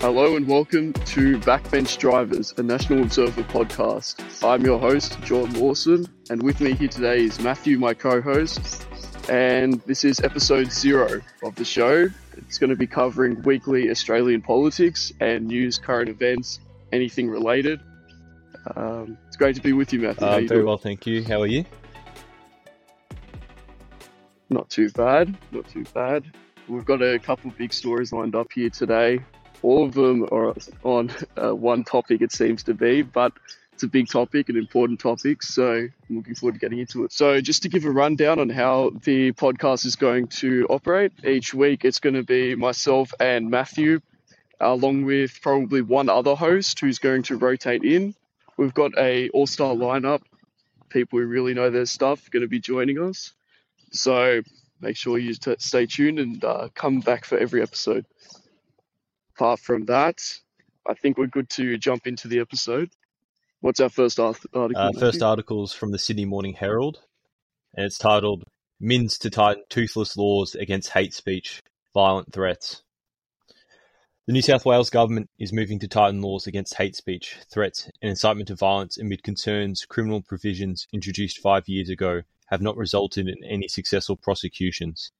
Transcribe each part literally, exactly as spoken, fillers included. Hello and welcome to Backbench Drivers, a National Observer podcast. I'm your host, John Lawson, and with me here today is Matthew, my co-host, and this is episode zero of the show. It's going to be covering weekly Australian politics and news, current events, anything related. Um, it's great to be with you, Matthew. Um, you very doing? Well, thank you. How are you? Not too bad, not too bad. We've got a couple of big stories lined up here today. All of them are on uh, one topic, it seems to be, but it's a big topic, an important topic, so I'm looking forward to getting into it. So just to give a rundown on how the podcast is going to operate, each week it's going to be myself and Matthew, along with probably one other host who's going to rotate in. We've got a all-star lineup, people who really know their stuff going to be joining us, so make sure you t- stay tuned and uh, come back for every episode. Apart from that, I think we're good to jump into the episode. What's our first article? Uh, first article's from the Sydney Morning Herald, and it's titled, Minns to Tighten Toothless Laws Against Hate Speech, Violent Threats. The New South Wales government is moving to tighten laws against hate speech, threats and incitement to violence amid concerns criminal provisions introduced five years ago have not resulted in any successful prosecutions.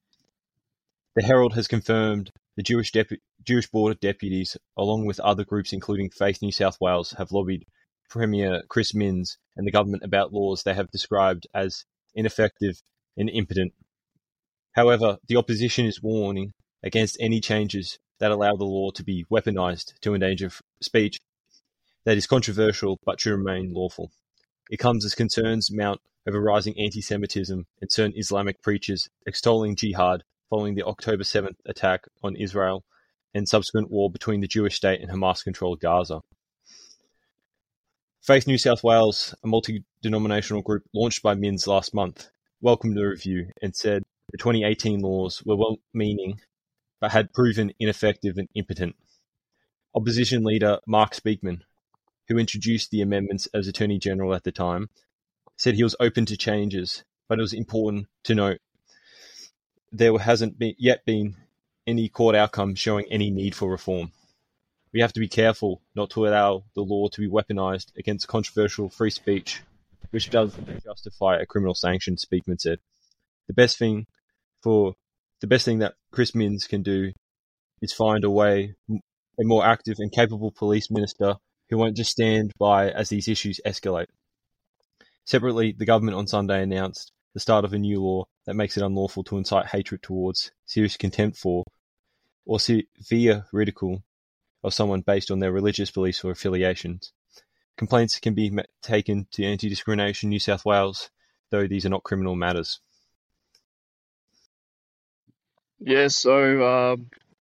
The Herald has confirmed the Jewish, Depu- Jewish Board of Deputies, along with other groups including Faith New South Wales, have lobbied Premier Chris Minns and the government about laws they have described as ineffective and impotent. However, the opposition is warning against any changes that allow the law to be weaponized to endanger speech that is controversial but to remain lawful. It comes as concerns mount over rising anti-Semitism and certain Islamic preachers extolling jihad following the October seventh attack on Israel and subsequent war between the Jewish state and Hamas-controlled Gaza. Faith New South Wales, a multi-denominational group launched by Minns last month, welcomed the review and said the twenty eighteen laws were well-meaning but had proven ineffective and impotent. Opposition leader Mark Speakman, who introduced the amendments as Attorney General at the time, said he was open to changes, but it was important to note there hasn't been, yet been any court outcome showing any need for reform. We have to be careful not to allow the law to be weaponized against controversial free speech, which doesn't justify a criminal sanction, Speakman said. The best thing for the best thing that Chris Minns can do is find a way, a more active and capable police minister who won't just stand by as these issues escalate. Separately, the government on Sunday announced the start of a new law that makes it unlawful to incite hatred towards, serious contempt for, or severe ridicule of someone based on their religious beliefs or affiliations. Complaints can be taken to Anti-Discrimination New South Wales, though these are not criminal matters. Yeah, so uh,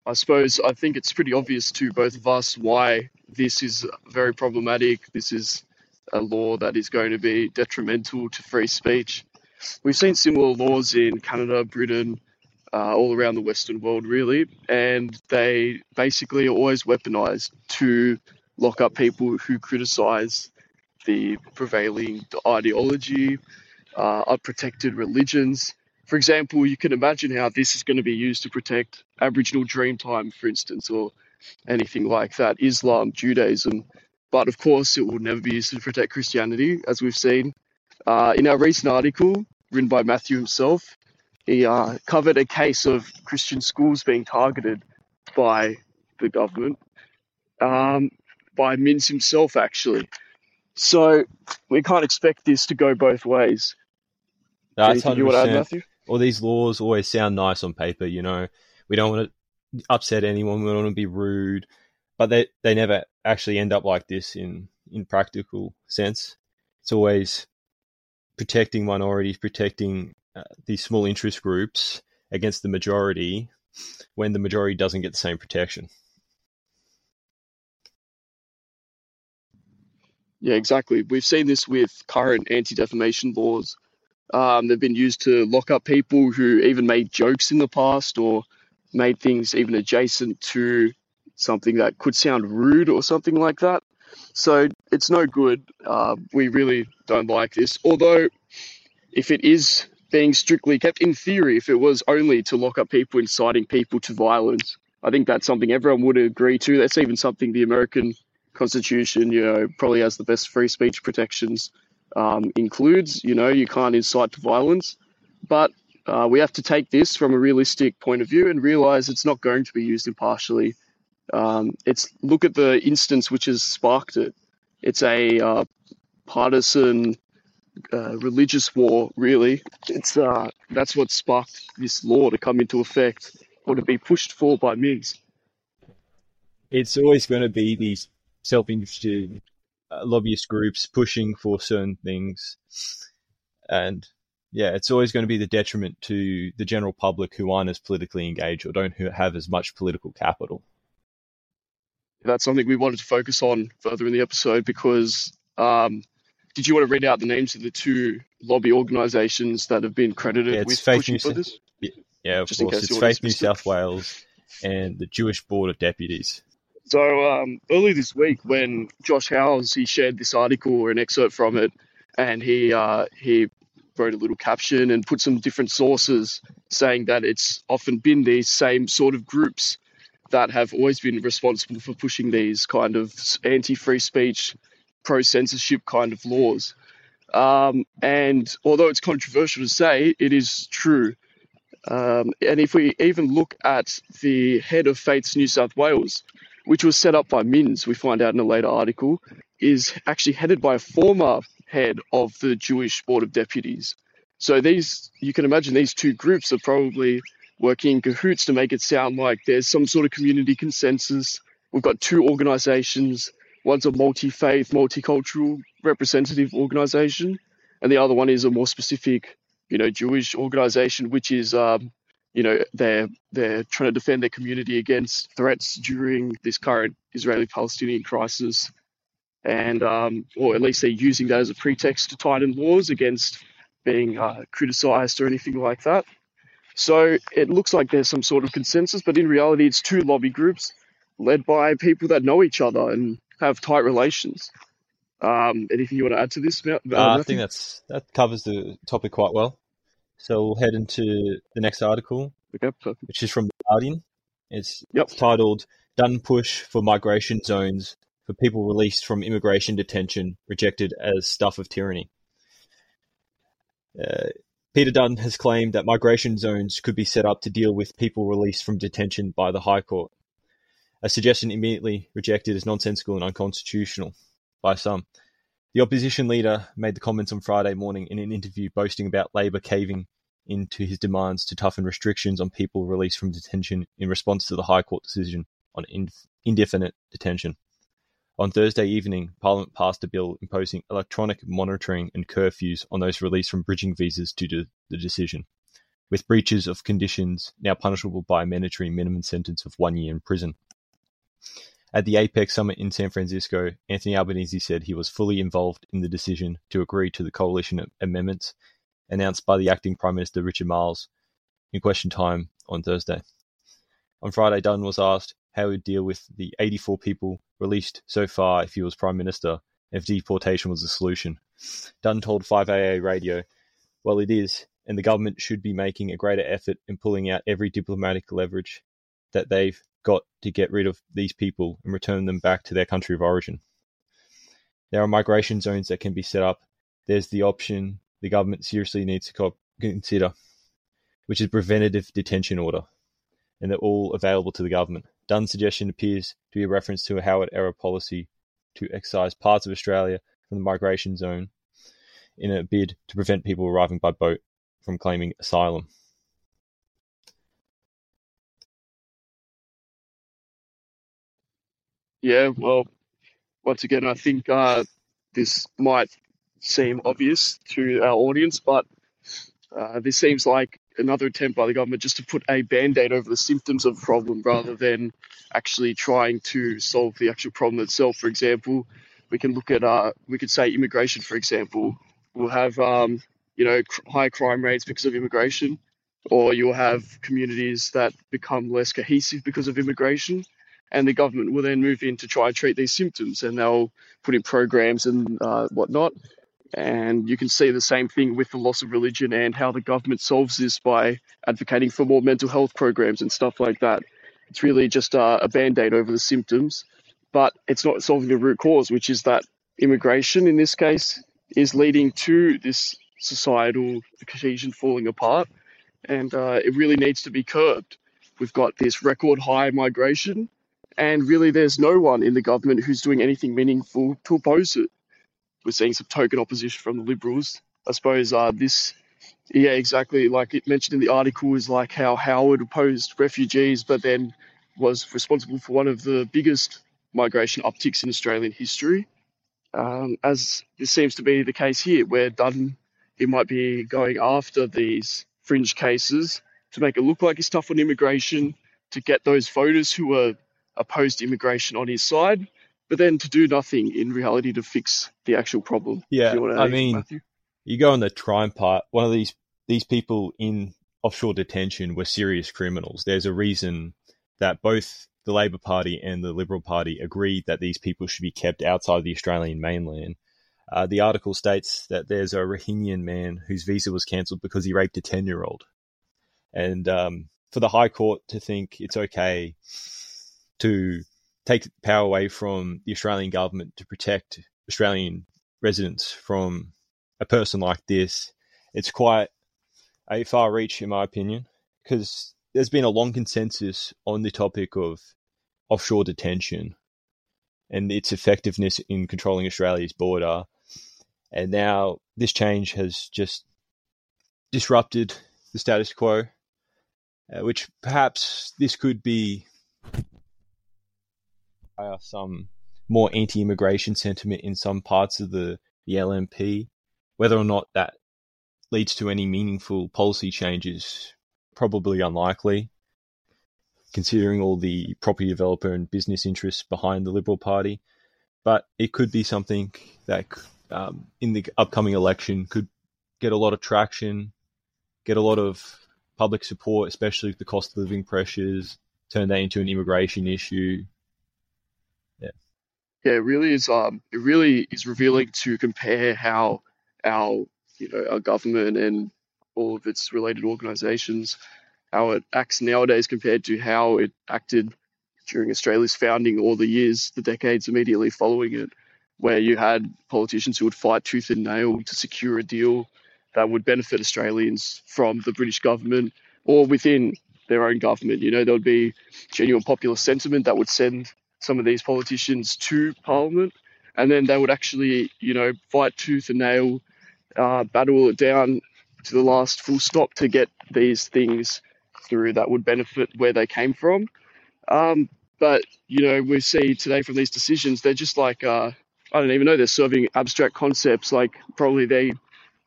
I suppose I think it's pretty obvious to both of us why this is very problematic. This is a law that is going to be detrimental to free speech. We've seen similar laws in Canada, Britain, uh, all around the Western world, really, and they basically are always weaponized to lock up people who criticize the prevailing ideology, uh, unprotected religions. For example, you can imagine how this is going to be used to protect Aboriginal Dreamtime, for instance, or anything like that, Islam, Judaism. But of course, it will never be used to protect Christianity, as we've seen. Uh, in our recent article, written by Matthew himself, he uh, covered a case of Christian schools being targeted by the government, um, by Minns himself, actually. So we can't expect this to go both ways. That's one hundred percent. You want to add, Matthew? All these laws always sound nice on paper, you know. We don't want to upset anyone. We don't want to be rude. But they, they never actually end up like this in, in practical sense. It's always protecting minorities, protecting uh, these small interest groups against the majority when the majority doesn't get the same protection. Yeah, exactly. We've seen this with current anti-defamation laws. Um, they've been used to lock up people who even made jokes in the past or made things even adjacent to something that could sound rude or something like that. So it's no good. Uh, we really don't like this. Although if it is being strictly kept, in theory, if it was only to lock up people inciting people to violence, I think that's something everyone would agree to. That's even something the American Constitution, you know, probably has the best free speech protections um, includes. You know, you can't incite to violence. But uh, we have to take this from a realistic point of view and realise it's not going to be used impartially. Um, it's look at the instance which has sparked it. It's a uh, partisan uh, religious war, really. It's uh, that's what sparked this law to come into effect or to be pushed for by Minns. It's always going to be these self-interested uh, lobbyist groups pushing for certain things. And yeah, it's always going to be the detriment to the general public who aren't as politically engaged or don't have as much political capital. That's something we wanted to focus on further in the episode because um, did you want to read out the names of the two lobby organisations that have been credited yeah, with Faith pushing New for Sa- this? Yeah, yeah of Just course. It's Faith New South Wales and the Jewish Board of Deputies. So um, early this week when Josh Howes, he shared this article or an excerpt from it, and he uh, he wrote a little caption and put some different sources saying that it's often been these same sort of groups that have always been responsible for pushing these kind of anti-free speech, pro-censorship kind of laws. Um, and although it's controversial to say, it is true. Um, and if we even look at the head of Faith New South Wales, which was set up by Minns, we find out in a later article, is actually headed by a former head of the Jewish Board of Deputies. So these, you can imagine these two groups are probably working in cahoots to make it sound like there's some sort of community consensus. We've got two organisations. One's a multi-faith, multicultural representative organisation, and the other one is a more specific, you know, Jewish organisation, which is, um, you know, they're they're trying to defend their community against threats during this current Israeli-Palestinian crisis, and um, or at least they're using that as a pretext to tighten laws against being uh, criticised or anything like that. So it looks like there's some sort of consensus, but in reality, it's two lobby groups led by people that know each other and have tight relations. Um, anything you want to add to this? Uh, uh, I think that's that covers the topic quite well. So we'll head into the next article, okay, which is from The Guardian. It's, yep. it's titled, Dutton Push for Migration Zones for People Released from Immigration Detention Rejected as Stuff of Tyranny. Uh, Peter Dutton has claimed that migration zones could be set up to deal with people released from detention by the High Court, a suggestion immediately rejected as nonsensical and unconstitutional by some. The opposition leader made the comments on Friday morning in an interview boasting about Labor caving into his demands to toughen restrictions on people released from detention in response to the High Court decision on indefinite detention. On Thursday evening, Parliament passed a bill imposing electronic monitoring and curfews on those released from bridging visas due to the decision, with breaches of conditions now punishable by a mandatory minimum sentence of one year in prison. At the APEC summit in San Francisco, Anthony Albanese said he was fully involved in the decision to agree to the coalition amendments announced by the acting Prime Minister Richard Marles in question time on Thursday. On Friday, Dutton was asked how he would deal with the eighty-four people released so far if he was Prime Minister, if deportation was the solution. Dutton told five A A Radio, well, it is, and the government should be making a greater effort in pulling out every diplomatic leverage that they've got to get rid of these people and return them back to their country of origin. There are migration zones that can be set up. There's the option the government seriously needs to consider, which is preventative detention order, and they're all available to the government. Dunn's suggestion appears to be a reference to a Howard-era policy to excise parts of Australia from the migration zone in a bid to prevent people arriving by boat from claiming asylum. Yeah, well, once again, I think uh, this might seem obvious to our audience, but uh, this seems like another attempt by the government just to put a band-aid over the symptoms of a problem rather than actually trying to solve the actual problem itself. For example, we can look at, uh, we could say immigration, for example, we'll have, um, you know, cr- high crime rates because of immigration, or you'll have communities that become less cohesive because of immigration. And the government will then move in to try and treat these symptoms, and they'll put in programs and uh, whatnot. And you can see the same thing with the loss of religion and how the government solves this by advocating for more mental health programs and stuff like that. It's really just uh, a band-aid over the symptoms, but it's not solving the root cause, which is that immigration in this case is leading to this societal cohesion falling apart, and uh, it really needs to be curbed. We've got this record high migration, and really there's no one in the government who's doing anything meaningful to oppose it. We're seeing some token opposition from the Liberals. I suppose uh, this, yeah, exactly, like it mentioned in the article, is like how Howard opposed refugees, but then was responsible for one of the biggest migration upticks in Australian history. Um, as this seems to be the case here, where Dutton, he might be going after these fringe cases to make it look like he's tough on immigration, to get those voters who are opposed to immigration on his side, but then to do nothing in reality to fix the actual problem. Yeah, you know what I, I mean, Matthew? You go on the crime part, one of these, these people in offshore detention were serious criminals. There's a reason that both the Labor Party and the Liberal Party agreed that these people should be kept outside the Australian mainland. Uh, the article states that there's a Rohingyan man whose visa was cancelled because he raped a ten-year-old. And um, for the High Court to think it's okay to take power away from the Australian government to protect Australian residents from a person like this, it's quite a far reach, in my opinion, because there's been a long consensus on the topic of offshore detention and its effectiveness in controlling Australia's border. And now this change has just disrupted the status quo, uh, which perhaps this could be uh, some more anti-immigration sentiment in some parts of the, the L N P. Whether or not that leads to any meaningful policy changes, probably unlikely, considering all the property developer and business interests behind the Liberal Party. But it could be something that um, in the upcoming election could get a lot of traction, get a lot of public support, especially with the cost of living pressures, turn that into an immigration issue. Yeah, yeah, it really is. Um, it really is revealing to compare how our, you know, our government and all of its related organisations, how it acts nowadays compared to how it acted during Australia's founding or the years, the decades immediately following it, where you had politicians who would fight tooth and nail to secure a deal that would benefit Australians from the British government or within their own government. You know, there would be genuine popular sentiment that would send some of these politicians to Parliament, and then they would actually, you know, fight tooth and nail, uh, battle it down to the last full stop to get these things through that would benefit where they came from. Um, but, you know, we see today from these decisions, they're just like, uh, I don't even know, they're serving abstract concepts. Like probably they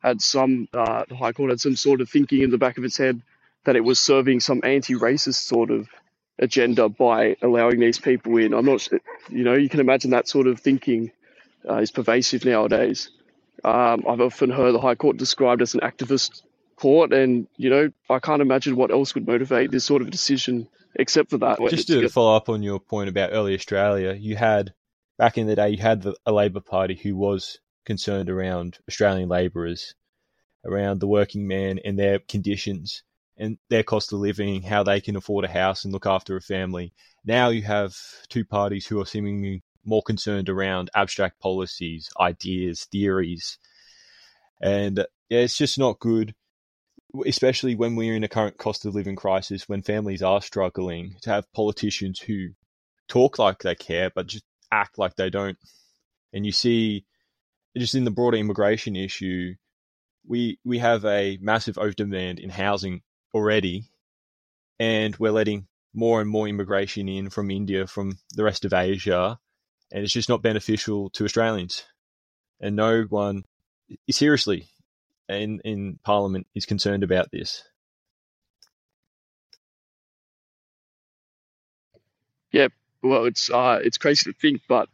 had some, uh, the High Court had some sort of thinking in the back of its head that it was serving some anti-racist sort of agenda by allowing these people in. I'm not, you know, you can imagine that sort of thinking uh, is pervasive nowadays. Um, I've often heard the High Court described as an activist court, and, you know, I can't imagine what else would motivate this sort of decision except for that. Just to get- follow up on your point about early Australia, you had, back in the day, you had the, a Labor Party who was concerned around Australian labourers, around the working man and their conditions and their cost of living, how they can afford a house and look after a family. Now you have two parties who are seemingly more concerned around abstract policies, ideas, theories. And yeah, it's just not good, especially when we're in a current cost of living crisis, when families are struggling, to have politicians who talk like they care but just act like they don't. And you see, just in the broader immigration issue, we we have a massive over-demand in housing already, and we're letting more and more immigration in from India, from the rest of Asia, and it's just not beneficial to Australians. And no one, seriously, in, in Parliament is concerned about this. Yeah, well, it's uh, it's crazy to think, but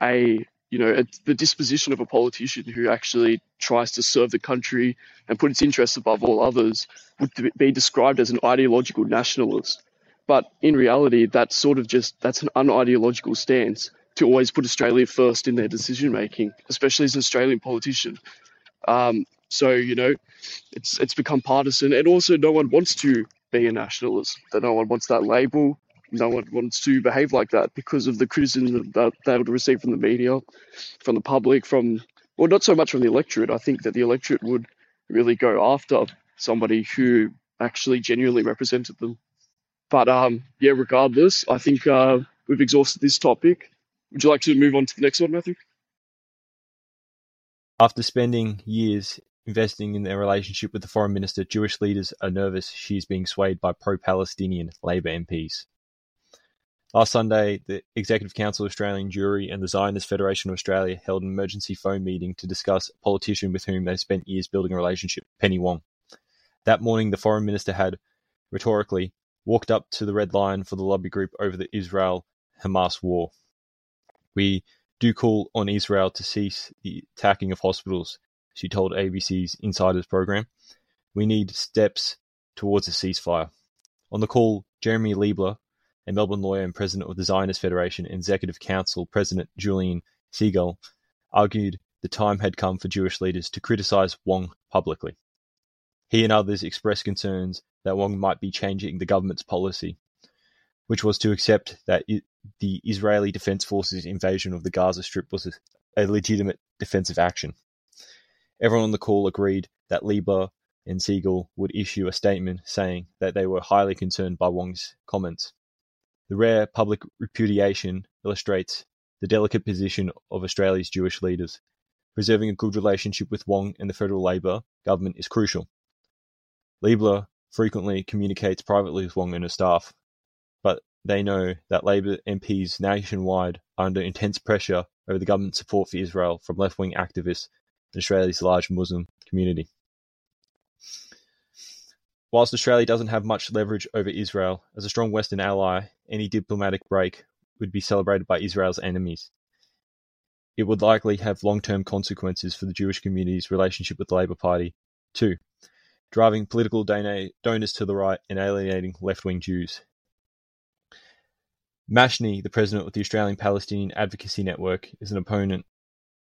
a you know a, the disposition of a politician who actually tries to serve the country and put its interests above all others would be described as an ideological nationalist. But in reality, that's sort of just, that's an unideological stance to always put Australia first in their decision-making, especially as an Australian politician. Um, so, you know, it's it's become partisan. And also no one wants to be a nationalist. No one wants that label. no one wants to behave like that because of the criticism that they would receive from the media, from the public, from, well, not so much from the electorate. I think that the electorate would really go after somebody who actually genuinely represented them. But um, yeah, regardless, I think uh, we've exhausted this topic. Would you like to move on to the next one, Matthew? After spending years investing in their relationship with the foreign minister, Jewish leaders are nervous she is being swayed by pro-Palestinian Labor M Ps. Last Sunday, the Executive Council of Australian Jewry and the Zionist Federation of Australia held an emergency phone meeting to discuss a politician with whom they spent years building a relationship, Penny Wong. That morning, the foreign minister had, rhetorically, walked up to the red line for the lobby group over the Israel-Hamas war. We do call on Israel to cease the attacking of hospitals, she told A B C's Insiders program. We need steps towards a ceasefire. On the call, Jeremy Lieber, a Melbourne lawyer and president of the Zionist Federation, and Executive Council President Julian Siegel, argued the time had come for Jewish leaders to criticise Wong publicly. He and others expressed concerns that Wong might be changing the government's policy, which was to accept that the Israeli Defense Forces invasion of the Gaza Strip was a legitimate defensive action. Everyone on the call agreed that Lieber and Siegel would issue a statement saying that they were highly concerned by Wong's comments. The rare public repudiation illustrates the delicate position of Australia's Jewish leaders. Preserving a good relationship with Wong and the federal Labor government is crucial. Lieber frequently communicates privately with Wong and her staff, but they know that Labor M Ps nationwide are under intense pressure over the government's support for Israel from left-wing activists and Australia's large Muslim community. Whilst Australia doesn't have much leverage over Israel, as a strong Western ally, any diplomatic break would be celebrated by Israel's enemies. It would likely have long-term consequences for the Jewish community's relationship with the Labor Party, too, driving political donors to the right and alienating left-wing Jews. Mashney, the president of the Australian Palestinian Advocacy Network, is an opponent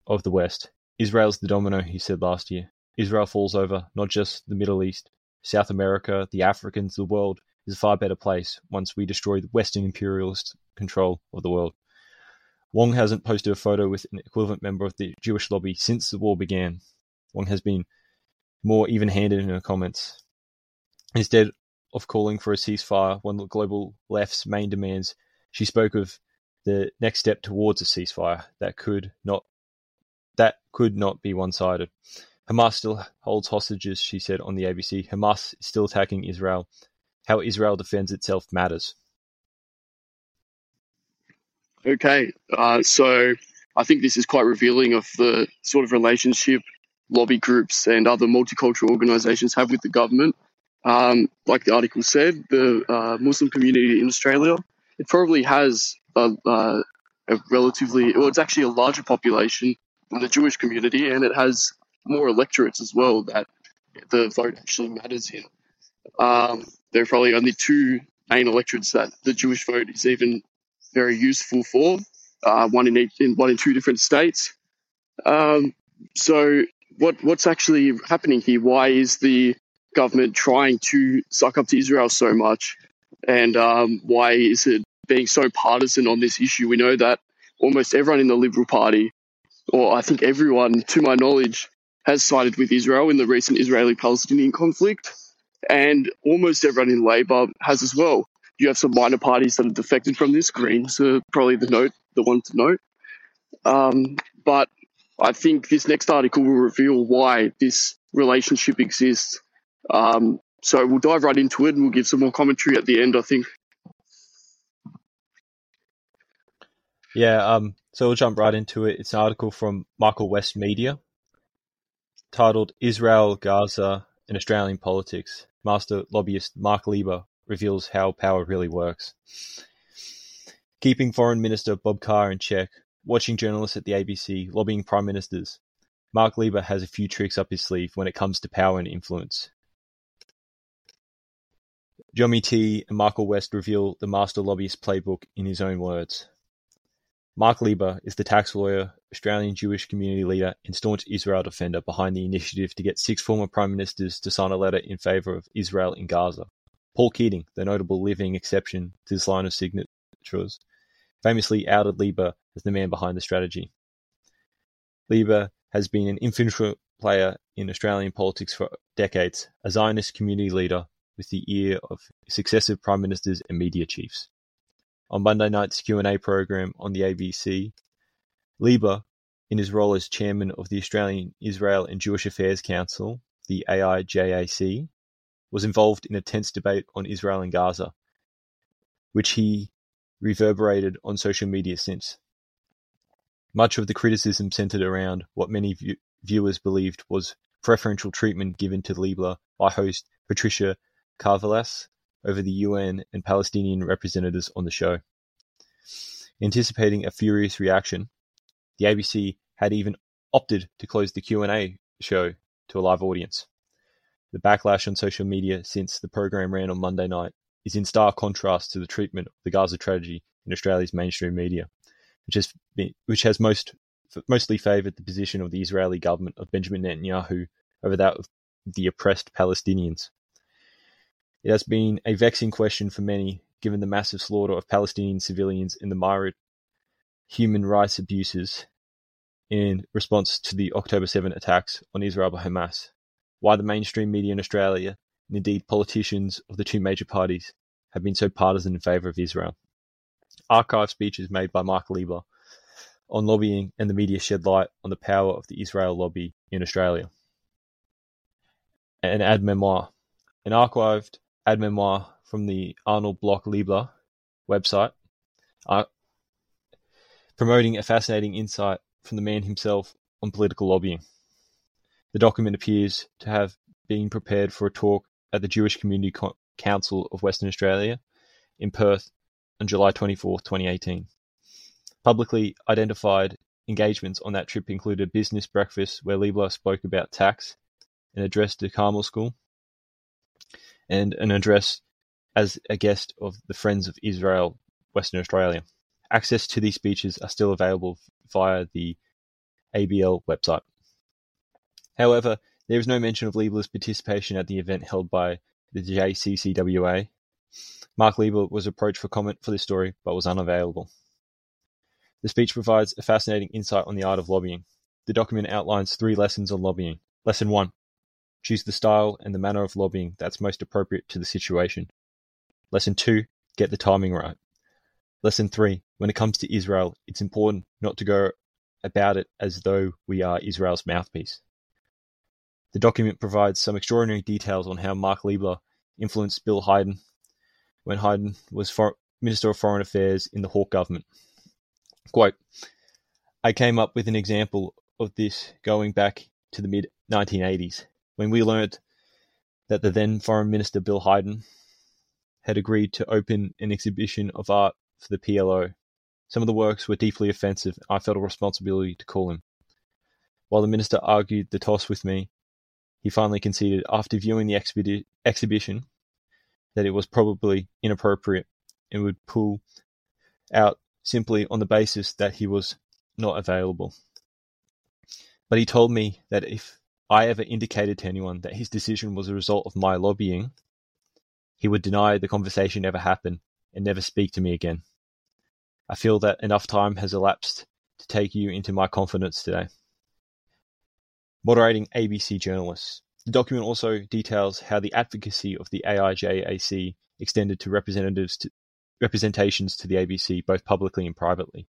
of the West. Israel's the domino, he said last year. Israel falls over, not just the Middle East, South America, the Africans, the world is a far better place once we destroy the Western imperialist control of the world. Wong hasn't posted a photo with an equivalent member of the Jewish lobby since the war began. Wong has been more even-handed in her comments. Instead of calling for a ceasefire, one of the global left's main demands, she spoke of the next step towards a ceasefire that could not that could not be one-sided. Hamas still holds hostages, she said on the A B C. Hamas is still attacking Israel. How Israel defends itself matters. Okay, uh, so I think this is quite revealing of the sort of relationship lobby groups and other multicultural organisations have with the government. Um, like the article said, the uh, Muslim community in Australia, it probably has a, uh, a relatively, well, it's actually a larger population than the Jewish community, and it has more electorates as well that the vote actually matters in. Um, there are probably only two main electorates that the Jewish vote is even very useful for, uh, one in each, in one in two different states. Um, so What what's actually happening here? Why is the government trying to suck up to Israel so much? And um, why is it being so partisan on this issue? We know that almost everyone in the Liberal Party, or I think everyone, to my knowledge, has sided with Israel in the recent Israeli-Palestinian conflict. And almost everyone in Labour has as well. You have some minor parties that have defected from this. Greens are probably the note, the one to note. Um, but... I think this next article will reveal why this relationship exists. Um, so we'll dive right into it and we'll give some more commentary at the end, I think. Yeah, um, so we'll jump right into it. It's an article from Michael West Media titled Israel, Gaza, and Australian Politics. Master lobbyist Mark Lieber reveals how power really works. Keeping Foreign Minister Bob Carr in check, watching journalists at the A B C, lobbying prime ministers. Mark Lieber has a few tricks up his sleeve when it comes to power and influence. Jomi T and Michael West reveal the master lobbyist playbook in his own words. Mark Lieber is the tax lawyer, Australian Jewish community leader and staunch Israel defender behind the initiative to get six former prime ministers to sign a letter in favour of Israel in Gaza. Paul Keating, the notable living exception to this line of signatures, famously outed Lieber as the man behind the strategy. Lieber has been an influential player in Australian politics for decades, a Zionist community leader with the ear of successive prime ministers and media chiefs. On Monday night's Q and A program on the A B C, Lieber, in his role as chairman of the Australian Israel and Jewish Affairs Council, the A I J A C, was involved in a tense debate on Israel and Gaza, which he reverberated on social media since. Much of the criticism centered around what many view- viewers believed was preferential treatment given to Lieber by host Patricia Carvelas over the U N and Palestinian representatives on the show. Anticipating a furious reaction, the A B C had even opted to close the Q and A show to a live audience. The backlash on social media since the program ran on Monday night is in stark contrast to the treatment of the Gaza tragedy in Australia's mainstream media, which has been, which has most mostly favoured the position of the Israeli government of Benjamin Netanyahu over that of the oppressed Palestinians. It has been a vexing question for many, given the massive slaughter of Palestinian civilians in the myriad human rights abuses in response to the October seventh attacks on Israel by Hamas, why the mainstream media in Australia, and indeed politicians of the two major parties, have been so partisan in favour of Israel. Archive speeches made by Mark Lieber on lobbying and the media shed light on the power of the Israel lobby in Australia. An ad memoir. An archived ad memoir from the Arnold Bloch Lieber website, uh, promoting a fascinating insight from the man himself on political lobbying. The document appears to have been prepared for a talk at the Jewish Community Co- Council of Western Australia in Perth on July twenty-fourth, twenty eighteen. Publicly identified engagements on that trip included a business breakfast where Lieber spoke about tax, an address to Carmel School, and an address as a guest of the Friends of Israel, Western Australia. Access to these speeches are still available via the A B L website. However, there is no mention of Lieber's participation at the event held by the J C C W A. Mark Lieber was approached for comment for this story, but was unavailable. The speech provides a fascinating insight on the art of lobbying. The document outlines three lessons on lobbying. Lesson one, choose the style and the manner of lobbying that's most appropriate to the situation. Lesson two, get the timing right. Lesson three, when it comes to Israel, it's important not to go about it as though we are Israel's mouthpiece. The document provides some extraordinary details on how Mark Lieber influenced Bill Hayden when Hayden was for- Minister of Foreign Affairs in the Hawke government. Quote, I came up with an example of this going back to the mid nineteen eighties, when we learned that the then Foreign Minister Bill Hayden had agreed to open an exhibition of art for the P L O. Some of the works were deeply offensive, and I felt a responsibility to call him. While the minister argued the toss with me, he finally conceded, after viewing the exhibi- exhibition, that it was probably inappropriate and would pull out simply on the basis that he was not available. But he told me that if I ever indicated to anyone that his decision was a result of my lobbying, he would deny the conversation ever happened and never speak to me again. I feel that enough time has elapsed to take you into my confidence today. Moderating A B C journalists. The document also details how the advocacy of the A I J A C extended to representatives to, representations to the A B C, both publicly and privately.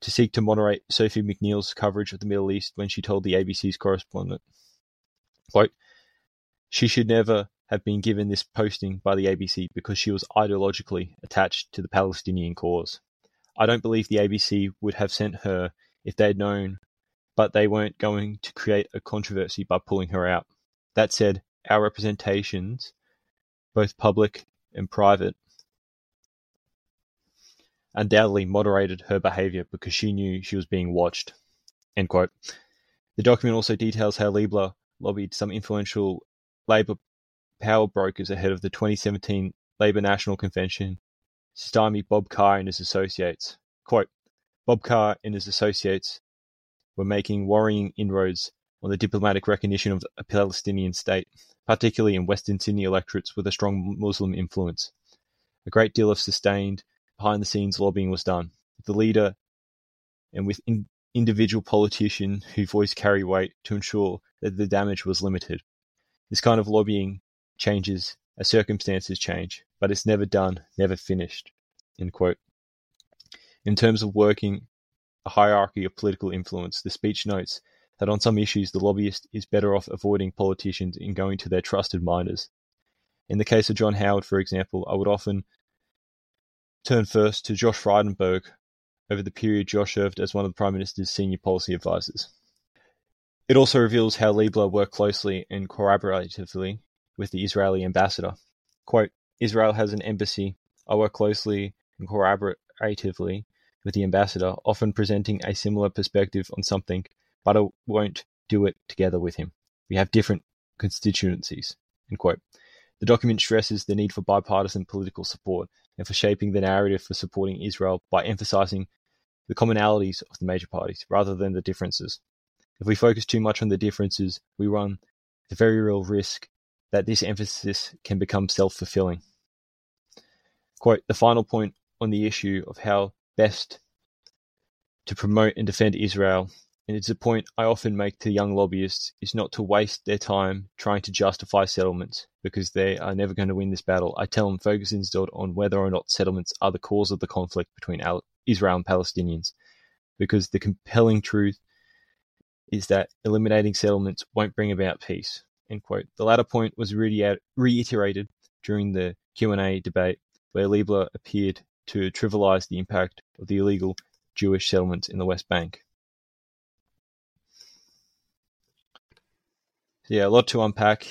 To seek to moderate Sophie McNeill's coverage of the Middle East when she told the A B C's correspondent, quote, she should never have been given this posting by the A B C because she was ideologically attached to the Palestinian cause. I don't believe the A B C would have sent her if they'd known, but they weren't going to create a controversy by pulling her out. That said, our representations, both public and private, undoubtedly moderated her behaviour because she knew she was being watched. End quote. The document also details how Lieber lobbied some influential Labour power brokers ahead of the twenty seventeen Labour National Convention, stymied Bob Carr and his associates. Quote, Bob Carr and his associates were making worrying inroads on the diplomatic recognition of a Palestinian state, particularly in Western Sydney electorates with a strong Muslim influence. A great deal of sustained behind-the-scenes lobbying was done, with the leader and with in- individual politicians whose voice carry weight to ensure that the damage was limited. This kind of lobbying changes as circumstances change, but it's never done, never finished, end quote. In terms of working a hierarchy of political influence, the speech notes that on some issues the lobbyist is better off avoiding politicians and going to their trusted minders. In the case of John Howard, for example, I would often turn first to Josh Frydenberg over the period Josh served as one of the Prime Minister's senior policy advisors. It also reveals how Liebler worked closely and collaboratively with the Israeli ambassador. Quote, Israel has an embassy. I work closely and collaboratively with the ambassador, often presenting a similar perspective on something, but I won't do it together with him. We have different constituencies, end quote. The document stresses the need for bipartisan political support and for shaping the narrative for supporting Israel by emphasising the commonalities of the major parties rather than the differences. If we focus too much on the differences, we run the very real risk that this emphasis can become self-fulfilling. Quote, the final point on the issue of how best to promote and defend Israel, and it's a point I often make to young lobbyists, is not to waste their time trying to justify settlements, because they are never going to win this battle. I tell them focus instead on whether or not settlements are the cause of the conflict between Israel and Palestinians, because the compelling truth is that eliminating settlements won't bring about peace, end quote. The latter point was reiterated during the Q and A debate, where Liebler appeared to trivialise the impact of the illegal Jewish settlements in the West Bank. So yeah, a lot to unpack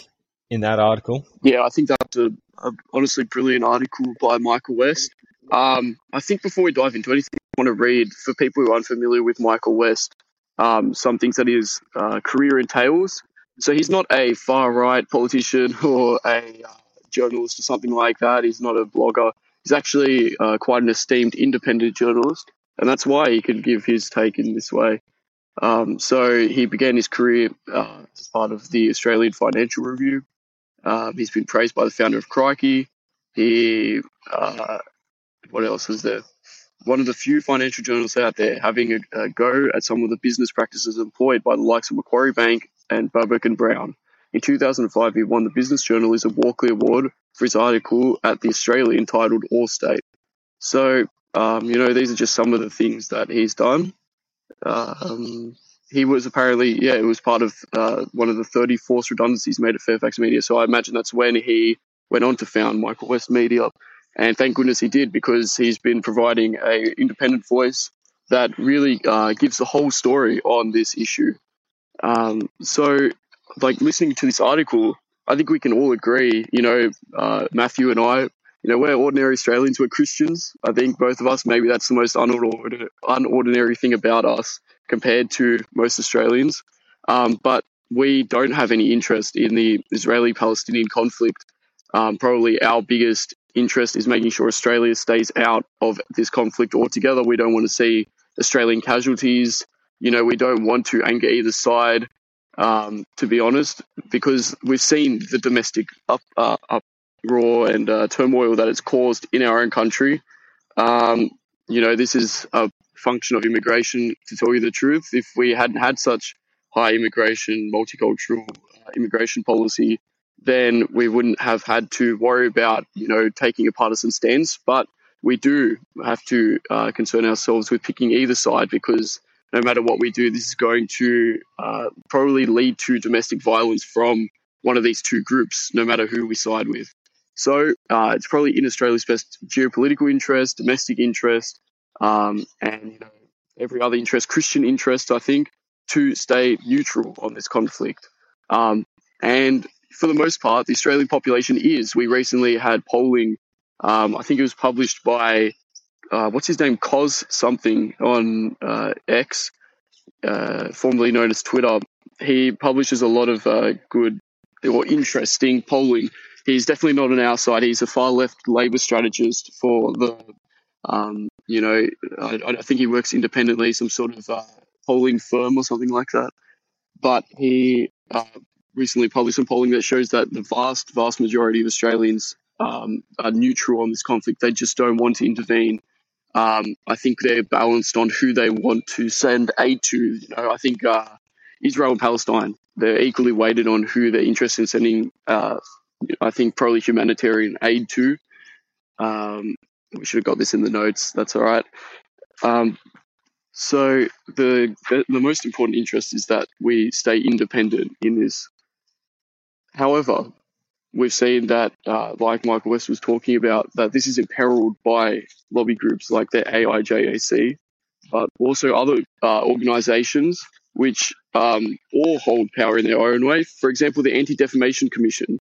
in that article. Yeah, I think that's a, a honestly brilliant article by Michael West. Um, I think before we dive into anything, I want to read, for people who are unfamiliar with Michael West, um, some things that his uh, career entails. So he's not a far-right politician or a uh, journalist or something like that. He's not a blogger. He's actually uh, quite an esteemed independent journalist, and that's why he could give his take in this way. Um, so he began his career uh, as part of the Australian Financial Review. Um, he's been praised by the founder of Crikey. He, uh, what else was there? One of the few financial journalists out there having a, a go at some of the business practices employed by the likes of Macquarie Bank and Burbeck and Brown. In two thousand five, he won the Business Journalism Walkley Award for his article at The Australian titled All State. So, um, you know, these are just some of the things that he's done. Um, he was apparently, yeah, it was part of uh, one of the thirty forced redundancies made at Fairfax Media. So I imagine that's when he went on to found Michael West Media. And thank goodness he did, because he's been providing an independent voice that really uh, gives the whole story on this issue. Um, so, like, listening to this article, I think we can all agree, you know, uh, Matthew and I, you know, we're ordinary Australians, we're Christians. I think both of us, maybe that's the most unordinary, unordinary thing about us compared to most Australians. Um, but we don't have any interest in the Israeli-Palestinian conflict. Um, probably our biggest interest is making sure Australia stays out of this conflict altogether. We don't want to see Australian casualties. You know, we don't want to anger either side. Um, to be honest, because we've seen the domestic up, uh, uproar and uh, turmoil that it's caused in our own country. Um, you know, this is a function of immigration, to tell you the truth. If we hadn't had such high immigration, multicultural uh, immigration policy, then we wouldn't have had to worry about, you know, taking a partisan stance. But we do have to uh, concern ourselves with picking either side, because no matter what we do, this is going to uh, probably lead to domestic violence from one of these two groups, no matter who we side with. So uh, it's probably in Australia's best geopolitical interest, domestic interest, um, and you know, every other interest, Christian interest, I think, to stay neutral on this conflict. Um, and for the most part, the Australian population is. We recently had polling, um, I think it was published by... Uh, what's his name, Cos something on uh, X, uh, formerly known as Twitter. He publishes a lot of uh, good or interesting polling. He's definitely not on our side. He's a far-left Labor strategist for the, um, you know, I, I think he works independently, some sort of uh, polling firm or something like that. But he uh, recently published some polling that shows that the vast, vast majority of Australians um, are neutral on this conflict. They just don't want to intervene. Um, I think they're balanced on who they want to send aid to. You know, I think uh, Israel and Palestine, they're equally weighted on who they're interested in sending, uh, I think, probably humanitarian aid to. Um, we should have got this in the notes. That's all right. Um, so the, the the most important interest is that we stay independent in this. However, we've seen that, uh, like Michael West was talking about, that this is imperiled by lobby groups like the A I J A C, but also other uh, organisations which um, all hold power in their own way. For example, the Anti-Defamation Commission.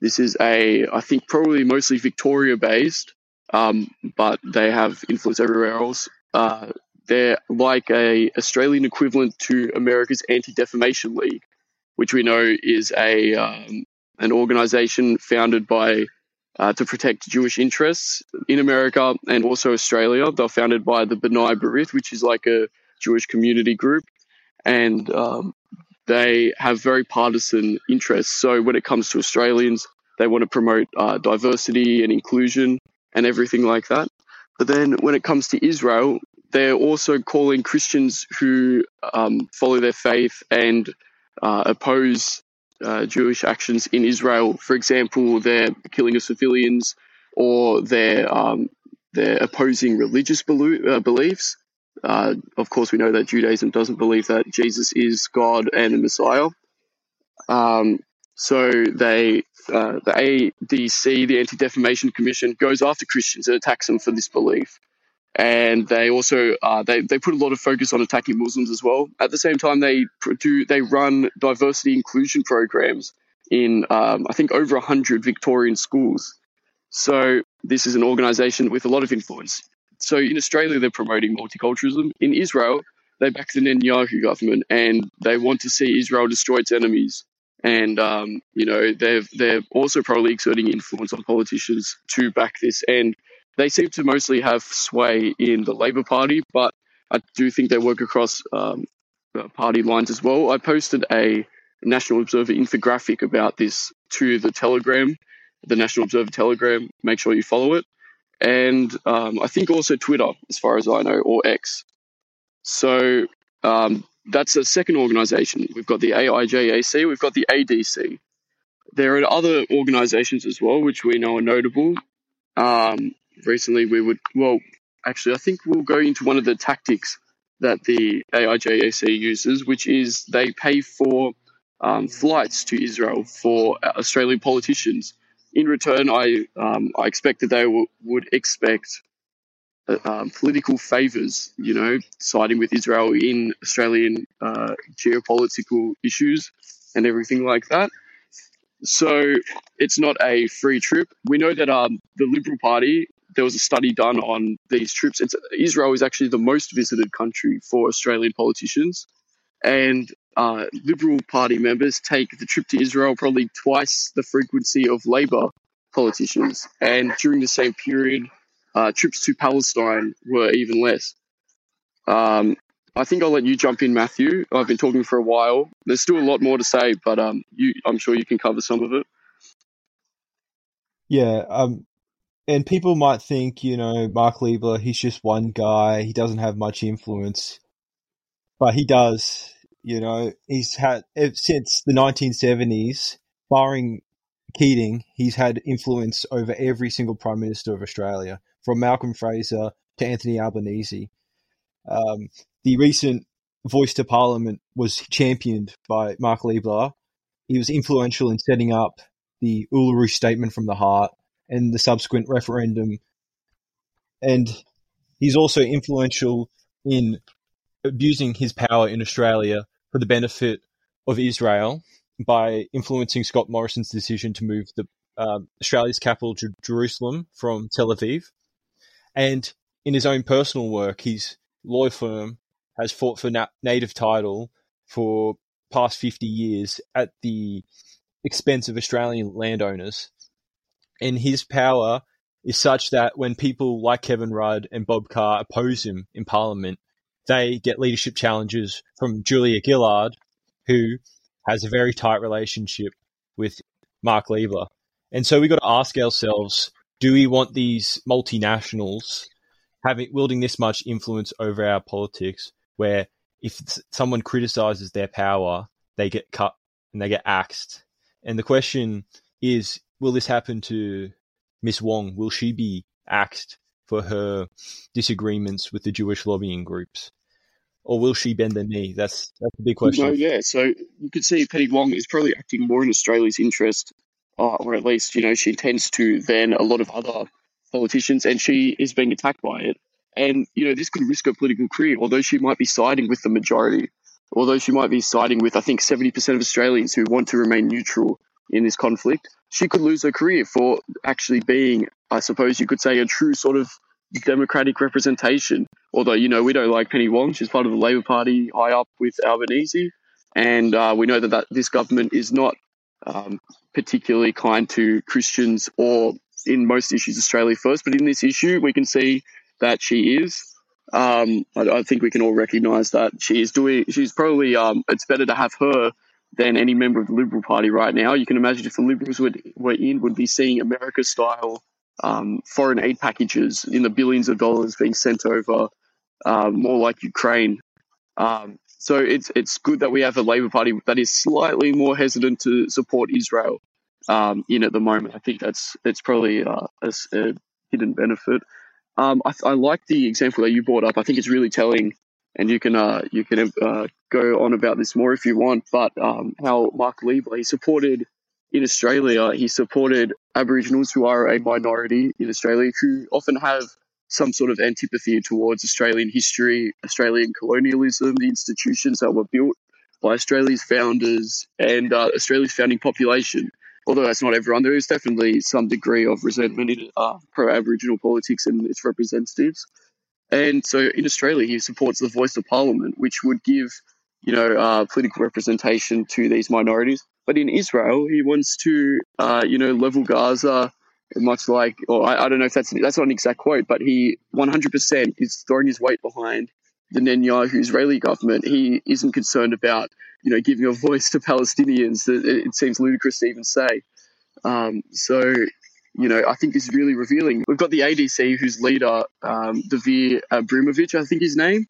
This is a, I think, probably mostly Victoria-based, um, but they have influence everywhere else. Uh, they're like a Australian equivalent to America's Anti-Defamation League, which we know is a um, an organisation founded by uh, to protect Jewish interests in America and also Australia. They're founded by the B'nai B'rith, which is like a Jewish community group, and um, they have very partisan interests. So when it comes to Australians, they want to promote uh, diversity and inclusion and everything like that. But then when it comes to Israel, they're also calling Christians who um, follow their faith and uh, oppose Uh, Jewish actions in Israel. For example, their killing of civilians, or their um, their opposing religious belu- uh, beliefs. Uh, of course, we know that Judaism doesn't believe that Jesus is God and a Messiah. Um, so they uh, the A D C, the Anti-Defamation Commission, goes after Christians and attacks them for this belief. And they also uh, they they put a lot of focus on attacking Muslims as well. At the same time, they do they run diversity inclusion programs in um, I think over a hundred Victorian schools. So this is an organisation with a lot of influence. So in Australia, they're promoting multiculturalism. In Israel, they back the Netanyahu government, and they want to see Israel destroy its enemies. And um, you know they've they're also probably exerting influence on politicians to back this. And they seem to mostly have sway in the Labor Party, but I do think they work across um, party lines as well. I posted a National Observer infographic about this to the Telegram, the National Observer Telegram. Make sure you follow it. And um, I think also Twitter, as far as I know, or X. So um, that's a second organisation. We've got the A I J A C, we've got the A D C. There are other organisations as well, which we know are notable. Um, Recently, we would, well, actually, I think we'll go into one of the tactics that the A I J A C uses, which is they pay for um, flights to Israel for Australian politicians. In return, I um, I expect that they w- would expect uh, um, political favours, you know, siding with Israel in Australian uh, geopolitical issues and everything like that. So it's not a free trip. We know that um, the Liberal Party, there was a study done on these trips. It's, Israel is actually the most visited country for Australian politicians. And uh, Liberal Party members take the trip to Israel probably twice the frequency of Labor politicians. And during the same period, uh, trips to Palestine were even less. Um, I think I'll let you jump in, Matthew. I've been talking for a while. There's still a lot more to say, but um, you, I'm sure you can cover some of it. Yeah, um... And people might think, you know, Mark Lieber, he's just one guy. He doesn't have much influence. But he does, you know. He's had, since the nineteen seventies, barring Keating, he's had influence over every single Prime Minister of Australia, from Malcolm Fraser to Anthony Albanese. Um, the recent Voice to Parliament was championed by Mark Lieber. He was influential in setting up the Uluru Statement from the Heart and the subsequent referendum. And he's also influential in abusing his power in Australia for the benefit of Israel by influencing Scott Morrison's decision to move the uh, Australia's capital to Jerusalem from Tel Aviv. And in his own personal work, his law firm has fought for na- native title for past fifty years at the expense of Australian landowners. And his power is such that when people like Kevin Rudd and Bob Carr oppose him in Parliament, they get leadership challenges from Julia Gillard, who has a very tight relationship with Mark Lieber. And so we've got to ask ourselves, do we want these multinationals having wielding this much influence over our politics, where if someone criticizes their power, they get cut and they get axed? And the question is, will this happen to Miss Wong? Will she be axed for her disagreements with the Jewish lobbying groups? Or will she bend the knee? That's that's a big question. No, yeah, so you could see Penny Wong is probably acting more in Australia's interest, uh, or at least, you know, she tends to, than a lot of other politicians, and she is being attacked by it. And, you know, this could risk her political career, although she might be siding with the majority, although she might be siding with, I think, seventy percent of Australians who want to remain neutral in this conflict. She could lose her career for actually being, I suppose you could say, a true sort of democratic representation. Although, you know, we don't like Penny Wong. She's part of the Labor Party, high up with Albanese. And uh, we know that, that this government is not um, particularly kind to Christians, or in most issues, Australia first. But in this issue, we can see that she is. Um, I, I think we can all recognise that she is doing, she's probably, um, it's better to have her than any member of the Liberal Party right now. You can imagine if the Liberals would, were in, would be seeing America-style um, foreign aid packages in the billions of dollars being sent over, uh, more like Ukraine. Um, so it's it's good that we have a Labor Party that is slightly more hesitant to support Israel um, in at the moment. I think that's it's probably uh, a, a hidden benefit. Um, I, I like the example that you brought up. I think it's really telling. And you can uh, you can uh, go on about this more if you want, but um, how Mark Lieber, he supported in Australia, he supported Aboriginals who are a minority in Australia, who often have some sort of antipathy towards Australian history, Australian colonialism, the institutions that were built by Australia's founders and uh, Australia's founding population. Although that's not everyone, there is definitely some degree of resentment in uh, pro-Aboriginal politics and its representatives. And so in Australia, he supports the voice of parliament, which would give, you know, uh, political representation to these minorities. But in Israel, he wants to, uh, you know, level Gaza, much like, or I, I don't know if that's, that's not an exact quote, but he one hundred percent is throwing his weight behind the Netanyahu Israeli government. He isn't concerned about, you know, giving a voice to Palestinians. That it seems ludicrous to even say. Um, so... You know, I think this is really revealing. We've got the A D C, whose leader, um, Devere Abramovich, I think his name,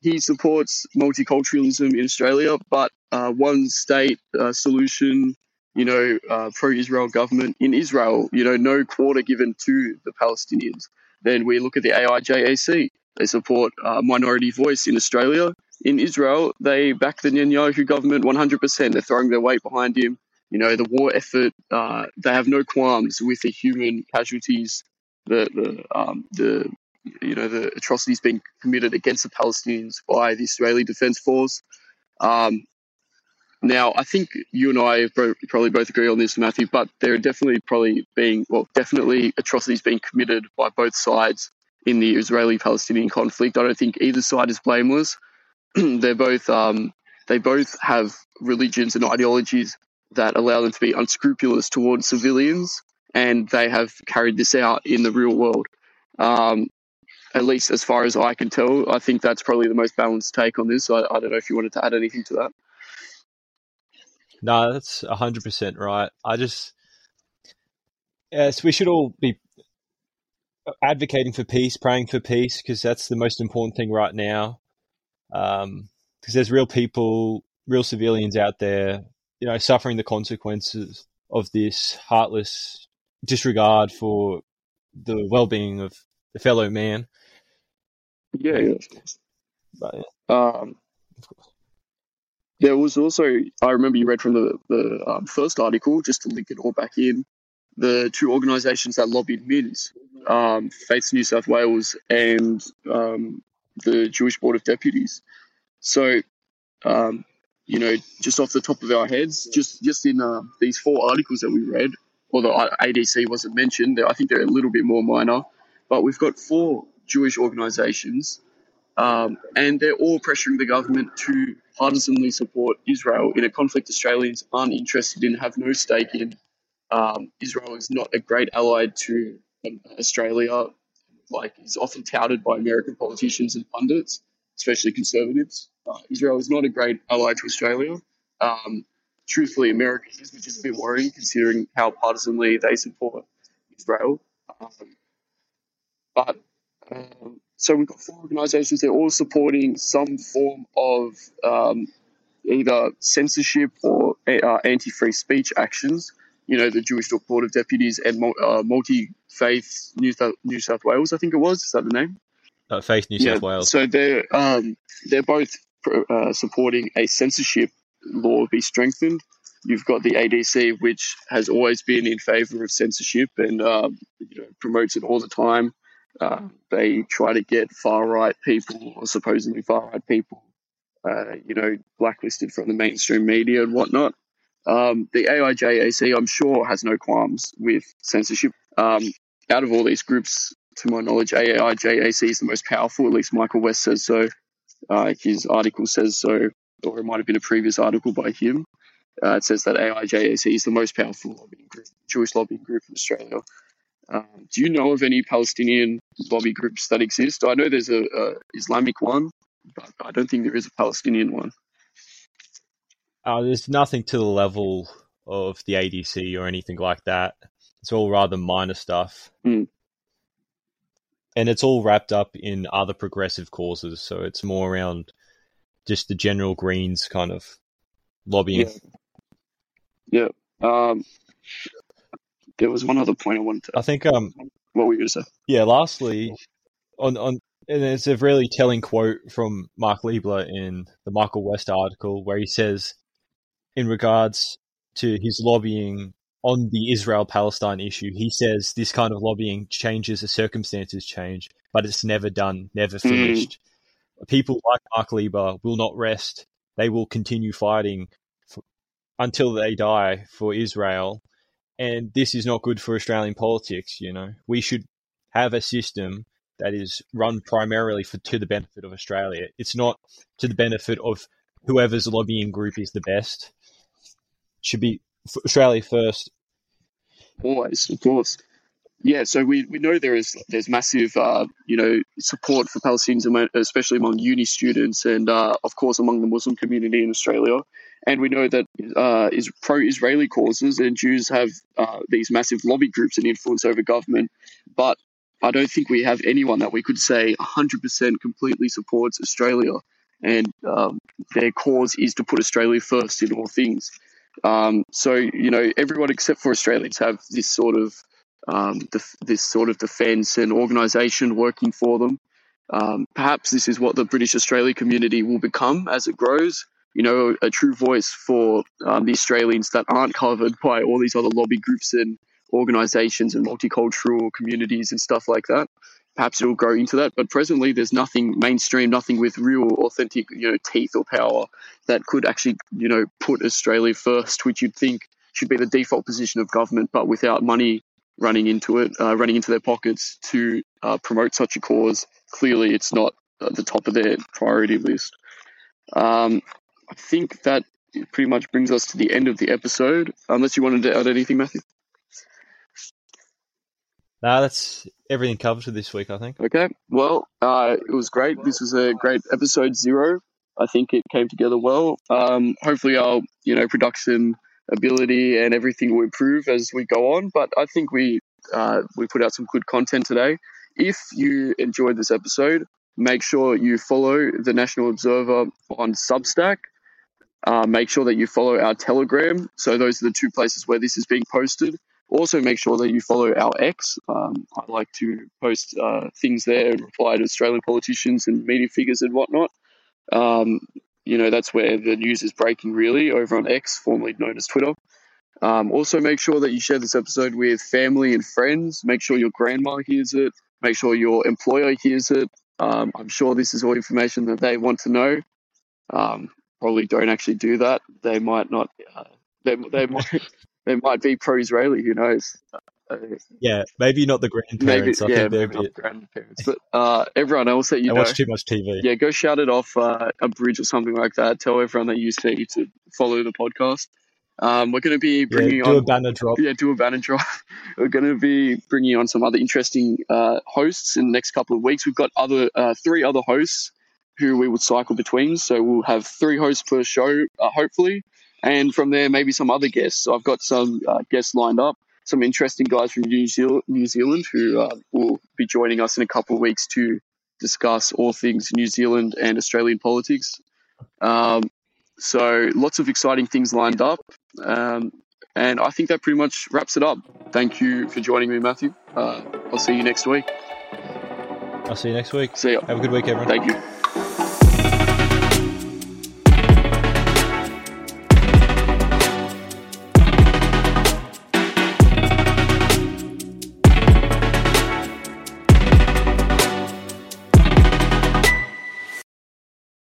he supports multiculturalism in Australia, but uh, one state uh, solution, you know, uh, pro-Israel government in Israel, you know, no quarter given to the Palestinians. Then we look at the A I J A C. They support uh, minority voice in Australia. In Israel, they back the Netanyahu government one hundred percent. They're throwing their weight behind him. You know, the war effort, uh, they have no qualms with the human casualties, the, the, um, the, you know, the atrocities being committed against the Palestinians by the Israeli Defense Force. Um, now, I think you and I probably both agree on this, Matthew, but there are definitely probably being, well, definitely atrocities being committed by both sides in the Israeli-Palestinian conflict. I don't think either side is blameless. They're both, um, they both have religions and ideologies that allow them to be unscrupulous towards civilians, and they have carried this out in the real world. Um, at least as far as I can tell, I think that's probably the most balanced take on this. I, I don't know if you wanted to add anything to that. No, that's one hundred percent right. I just... Yes, we should all be advocating for peace, praying for peace, because that's the most important thing right now. Um, because there's real people, real civilians out there, you know, suffering the consequences of this heartless disregard for the well-being of the fellow man. Yeah, yeah. But, yeah. Um, there was also, I remember you read from the, the um, first article, just to link it all back in, the two organisations that lobbied Minns, um, Faith New South Wales and um, the Jewish Board of Deputies. So, um, you know, just off the top of our heads, just just in uh, these four articles that we read, although A D C wasn't mentioned, I think they're a little bit more minor, but we've got four Jewish organisations, um, and they're all pressuring the government to partisanly support Israel in a conflict Australians aren't interested in, have no stake in. Um, Israel is not a great ally to um, Australia, like is often touted by American politicians and pundits, especially conservatives. Uh, Israel is not a great ally to Australia. um, truthfully, Americans would just be worrying considering how partisanly they support Israel. Um, but um, so we've got four organisations. They're all supporting some form of um, either censorship or uh, anti-free speech actions. You know, the Jewish Board of Deputies and uh, multi-faith New, Th- New South Wales, I think it was. Is that the name? Uh, Faith New South yeah, Wales. So they're um, they're both uh, supporting a censorship law be strengthened. You've got the A D C, which has always been in favour of censorship and um, you know, promotes it all the time. Uh, they try to get far-right people or supposedly far-right people, uh, you know, blacklisted from the mainstream media and whatnot. Um, the A I J A C, I'm sure, has no qualms with censorship. Um, out of all these groups, to my knowledge, A I J A C is the most powerful, at least Michael West says so. Uh, his article says so, or it might have been a previous article by him. Uh, it says that A I J A C is the most powerful lobbying group, Jewish lobbying group in Australia. Um, do you know of any Palestinian lobby groups that exist? I know there's a, a Islamic one, but I don't think there is a Palestinian one. Uh, there's nothing to the level of the A D C or anything like that. It's all rather minor stuff. Mm. And it's all wrapped up in other progressive causes. So it's more around just the general Greens kind of lobbying. Yeah. yeah. Um, there was one other point I wanted to... I think... Um, what were you going to say? Yeah, lastly, on... on and it's a really telling quote from Mark Lieber in the Michael West article where he says, in regards to his lobbying on the Israel-Palestine issue, he says this kind of lobbying changes as circumstances change, but it's never done, never finished. Mm. People like Mark Lieber will not rest. They will continue fighting for, until they die for Israel. And this is not good for Australian politics, you know. We should have a system that is run primarily for to the benefit of Australia. It's not to the benefit of whoever's lobbying group is the best. Should be Australia first. Always, of course. Yeah, so we, we know there is there's massive uh, you know support for Palestinians, especially among uni students, and uh, of course among the Muslim community in Australia. And we know that uh, is pro-Israeli causes and Jews have uh, these massive lobby groups and influence over government. But I don't think we have anyone that we could say one hundred percent completely supports Australia, and um, their cause is to put Australia first in all things. Um, so, you know, everyone except for Australians have this sort of um, def- this sort of defence and organisation working for them. Um, perhaps this is what the British Australia community will become as it grows, you know, a true voice for um, the Australians that aren't covered by all these other lobby groups and organisations and multicultural communities and stuff like that. Perhaps it'll grow into that, but presently there's nothing mainstream, nothing with real authentic, you know, teeth or power that could actually, you know, put Australia first, which you'd think should be the default position of government, but without money running into it, uh, running into their pockets to uh, promote such a cause. Clearly it's not at the top of their priority list. Um, I think that pretty much brings us to the end of the episode, unless you wanted to add anything, Matthew? Nah, that's everything covered for this week, I think. Okay. Well, uh, it was great. This was a great episode zero. I think it came together well. Um, hopefully our, you know, production ability and everything will improve as we go on. But I think we uh, we put out some good content today. If you enjoyed this episode, make sure you follow the National Observer on Substack. Uh, make sure that you follow our Telegram. So those are the two places where this is being posted. Also, make sure that you follow our X. Um, I like to post uh, things there and reply to Australian politicians and media figures and whatnot. Um, you know, that's where the news is breaking, really, over on X, formerly known as Twitter. Um, also, make sure that you share this episode with family and friends. Make sure your grandma hears it. Make sure your employer hears it. Um, I'm sure this is all information that they want to know. Um, probably don't actually do that. They might not. Uh, they they might. They might be pro-Israeli, who knows? Uh, yeah, maybe not the grandparents. Maybe, I yeah, think they're maybe not the grandparents. But uh, everyone else that you know. I watch too much T V. Yeah, go shout it off uh, a bridge or something like that. Tell everyone that you see to follow the podcast. Um, we're going to be bringing yeah, do on... do a banner drop. Yeah, do a banner drop. We're going to be bringing on some other interesting uh, hosts in the next couple of weeks. We've got other uh, three other hosts who we will cycle between. So we'll have three hosts per show, uh, hopefully. And from there, maybe some other guests. So I've got some uh, guests lined up, some interesting guys from New, Zeal- New Zealand who uh, will be joining us in a couple of weeks to discuss all things New Zealand and Australian politics. Um, so lots of exciting things lined up. Um, and I think that pretty much wraps it up. Thank you for joining me, Matthew. Uh, I'll see you next week. I'll see you next week. See ya. Have a good week, everyone. Thank you.